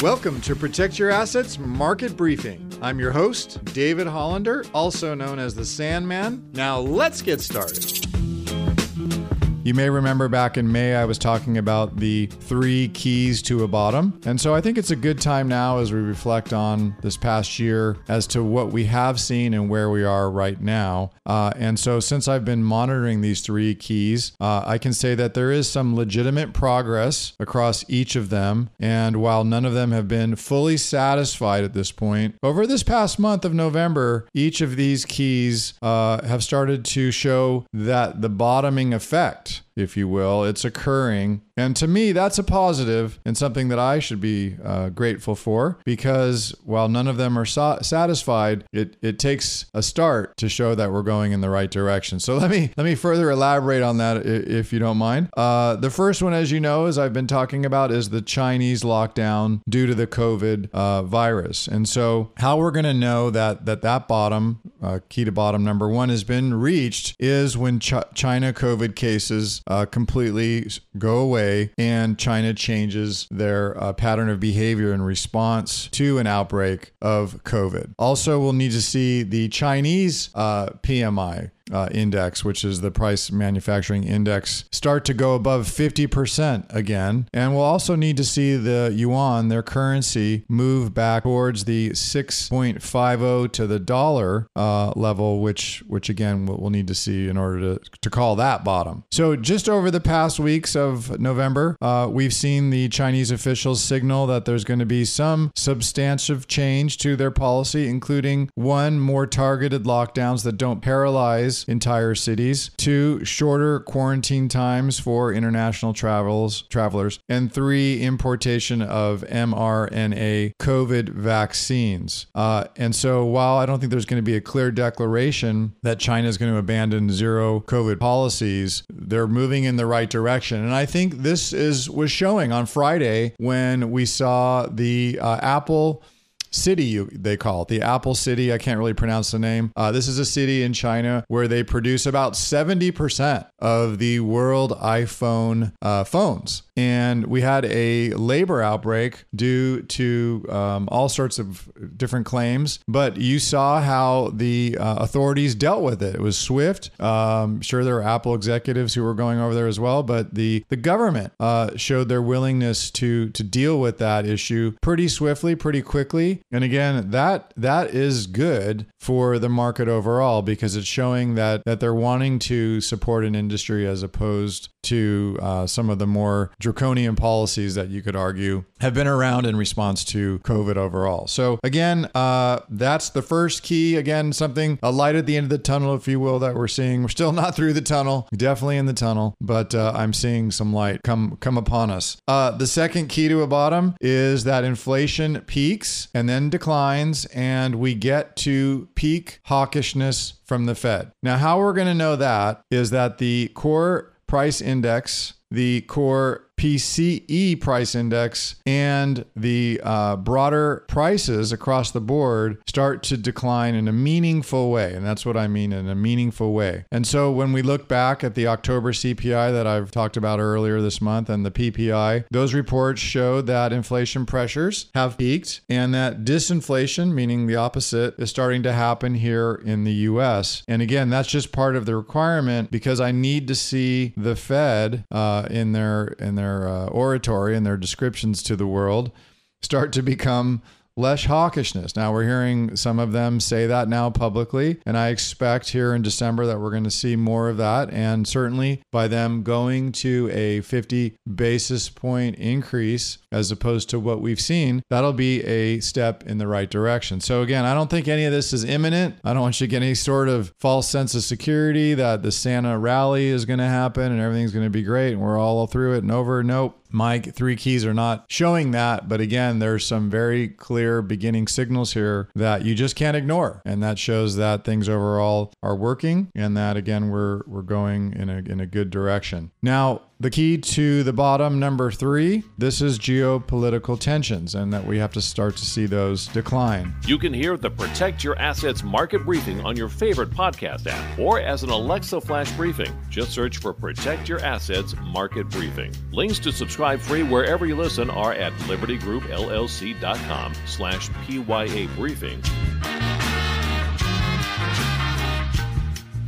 Welcome to Protect Your Assets Market Briefing. I'm your host, David Hollander, also known as the Sandman. Now let's get started. You may remember back in May, I was talking about the 3 keys to a bottom. And so I think it's a good time now as we reflect on this past year as to what we have seen and where we are right now. And so since I've been monitoring these 3 keys, I can say that there is some legitimate progress across each of them. And while none of them have been fully satisfied at this point, over this past month of November, each of these keys have started to show that the bottoming effect, if you will, it's occurring. And to me, that's a positive and something that I should be grateful for, because while none of them are satisfied, it takes a start to show that we're going in the right direction. So let me further elaborate on that, if you don't mind. The first one, as you know, as I've been talking about, is the Chinese lockdown due to the COVID virus. And so how we're going to know that bottom, key to bottom number one, has been reached is when China COVID cases completely go away and China changes their pattern of behavior in response to an outbreak of COVID. Also, we'll need to see the Chinese PMI index, which is the price manufacturing index, start to go above 50% again. And we'll also need to see the yuan, their currency, move back towards the 6.50 to the dollar level, which again, we'll need to see in order to call that bottom. So just over the past weeks of November, we've seen the Chinese officials signal that there's going to be some substantive change to their policy, including 1, more targeted lockdowns that don't paralyze entire cities, 2, shorter quarantine times for international travelers, and 3, importation of mRNA COVID vaccines. And so while I don't think there's going to be a clear declaration that China is going to abandon zero COVID policies, they're moving in the right direction. And I think this was showing on Friday when we saw the Apple City, they call it the Apple City. I can't really pronounce the name. This is a city in China where they produce about 70% of the world iPhone phones. And we had a labor outbreak due to all sorts of different claims, but you saw how the authorities dealt with it. It was swift. Sure, there were Apple executives who were going over there as well, but the government showed their willingness to deal with that issue pretty swiftly, pretty quickly. And again, that is good for the market overall, because it's showing that they're wanting to support an industry as opposed to some of the more draconian policies that you could argue have been around in response to COVID overall. So again, that's the first key. Again, something, a light at the end of the tunnel, if you will, that we're seeing. We're still not through the tunnel, definitely in the tunnel, but I'm seeing some light come upon us. The second key to a bottom is that inflation peaks and then declines, and we get to peak hawkishness from the Fed. Now, how we're going to know that is that the core price index, the core PCE price index, and the broader prices across the board start to decline in a meaningful way. And that's what I mean, in a meaningful way. And so when we look back at the October CPI that I've talked about earlier this month and the PPI, those reports showed that inflation pressures have peaked and that disinflation, meaning the opposite, is starting to happen here in the US. And again, that's just part of the requirement, because I need to see the Fed in their oratory and their descriptions to the world start to become less hawkishness. Now, we're hearing some of them say that now publicly, and I expect here in December that we're going to see more of that. And certainly by them going to a 50 basis point increase as opposed to what we've seen, that'll be a step in the right direction. So again, I don't think any of this is imminent. I don't want you to get any sort of false sense of security that the Santa rally is going to happen and everything's going to be great and we're all through it and over. Nope. My 3 keys are not showing that. But again, there's some very clear beginning signals here that you just can't ignore. And that shows that things overall are working and that, again, we're going in a good direction. Now, The key to the bottom, number 3, this is geopolitical tensions, and that we have to start to see those decline. You can hear the Protect Your Assets Market Briefing on your favorite podcast app or as an Alexa Flash Briefing. Just search for Protect Your Assets Market Briefing. Links to subscribe free wherever you listen are at libertygroupllc.com/PYA briefing.